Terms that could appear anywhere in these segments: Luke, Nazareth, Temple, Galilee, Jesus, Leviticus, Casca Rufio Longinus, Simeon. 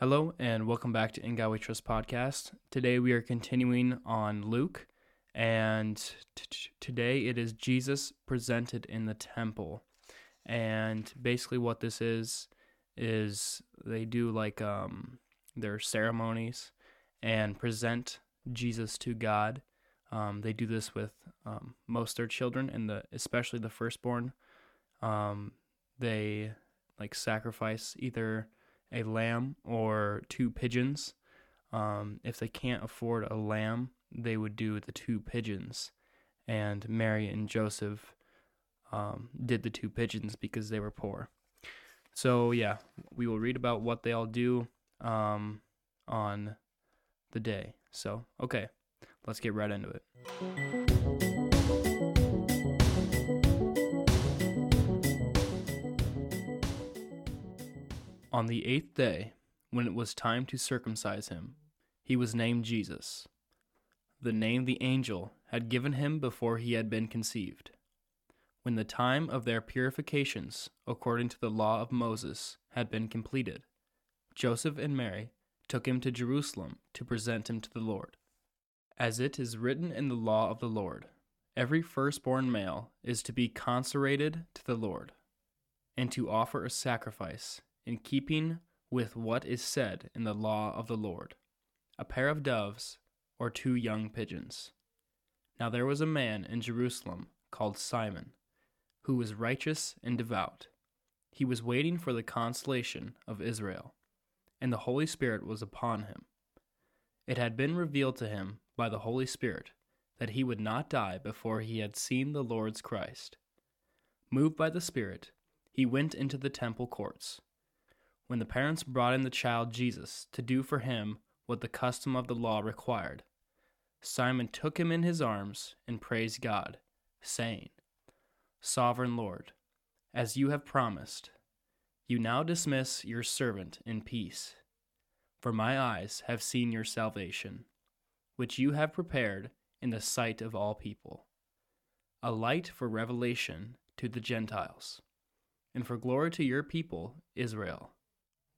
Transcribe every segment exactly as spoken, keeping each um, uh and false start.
Hello and welcome back to In God We Trust podcast. Today we are continuing on Luke, and t- today it is Jesus presented in the temple. And basically what this is, is they do like um, their ceremonies and present Jesus to God. Um, they do this with um, most of their children, and the especially the firstborn. Um, they like sacrifice either a lamb or two pigeons. Um, if they can't afford a lamb, they would do the two pigeons. And Mary and Joseph um, did the two pigeons because they were poor. So yeah, we will read about what they all do um, on the day. So, okay, let's get right into it. On the eighth day, when it was time to circumcise him, he was named Jesus, the name the angel had given him before he had been conceived. When the time of their purifications, according to the law of Moses, had been completed, Joseph and Mary took him to Jerusalem to present him to the Lord. As it is written in the law of the Lord, every firstborn male is to be consecrated to the Lord, and to offer a sacrifice in keeping with what is said in the law of the Lord, a pair of doves or two young pigeons. Now there was a man in Jerusalem called Simon, who was righteous and devout. He was waiting for the consolation of Israel, and the Holy Spirit was upon him. It had been revealed to him by the Holy Spirit that he would not die before he had seen the Lord's Christ. Moved by the Spirit, he went into the temple courts. When the parents brought in the child Jesus to do for him what the custom of the law required, Simon took him in his arms and praised God, saying, "Sovereign Lord, as you have promised, you now dismiss your servant in peace. For my eyes have seen your salvation, which you have prepared in the sight of all people, a light for revelation to the Gentiles, and for glory to your people, Israel."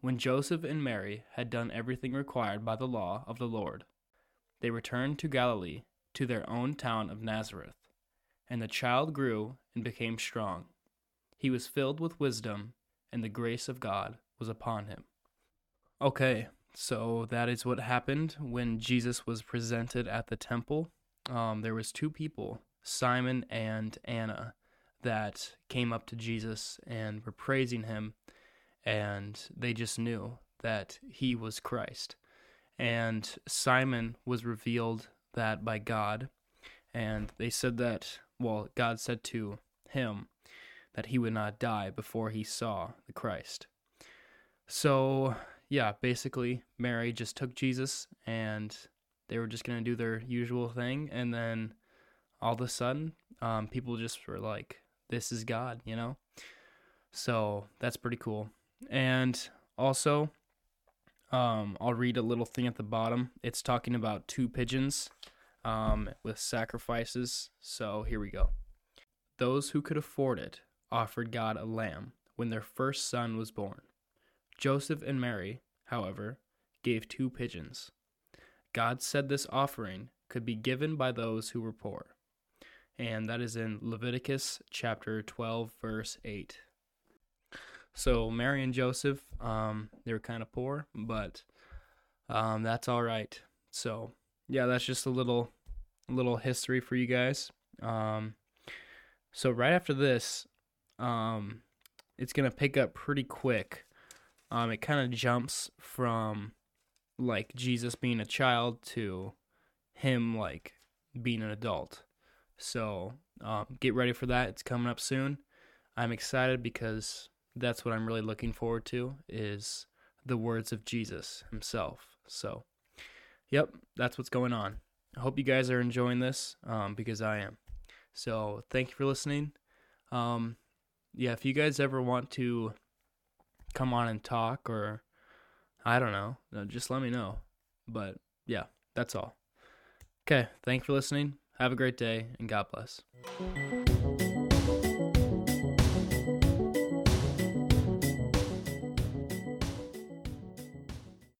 When Joseph and Mary had done everything required by the law of the Lord, they returned to Galilee, to their own town of Nazareth. And the child grew and became strong. He was filled with wisdom, and the grace of God was upon him. Okay, so that is what happened when Jesus was presented at the temple. Um, there was two people, Simon and Anna, that came up to Jesus and were praising him. And they just knew that he was Christ. And Simon was revealed that by God. And they said that, well, God said to him that he would not die before he saw the Christ. So, yeah, basically, Mary just took Jesus, and they were just going to do their usual thing. And then all of a sudden, um, people just were like, this is God, you know? So that's pretty cool. And also, um, I'll read a little thing at the bottom. It's talking about two pigeons um, with sacrifices. So here we go. Those who could afford it offered God a lamb when their first son was born. Joseph and Mary, however, gave two pigeons. God said this offering could be given by those who were poor. And that is in Leviticus chapter twelve, verse eight. So Mary and Joseph, um, they were kind of poor, but um, that's all right. So yeah, that's just a little little history for you guys. Um, so right after this, um, it's going to pick up pretty quick. Um, it kind of jumps from, like, Jesus being a child to him, like, being an adult. So um, get ready for that. It's coming up soon. I'm excited because that's what I'm really looking forward to is the words of Jesus himself. So, yep, that's what's going on. I hope you guys are enjoying this um, because I am. So thank you for listening. Um, yeah, if you guys ever want to come on and talk or, I don't know, just let me know. But, yeah, that's all. Okay, thanks for listening. Have a great day, and God bless.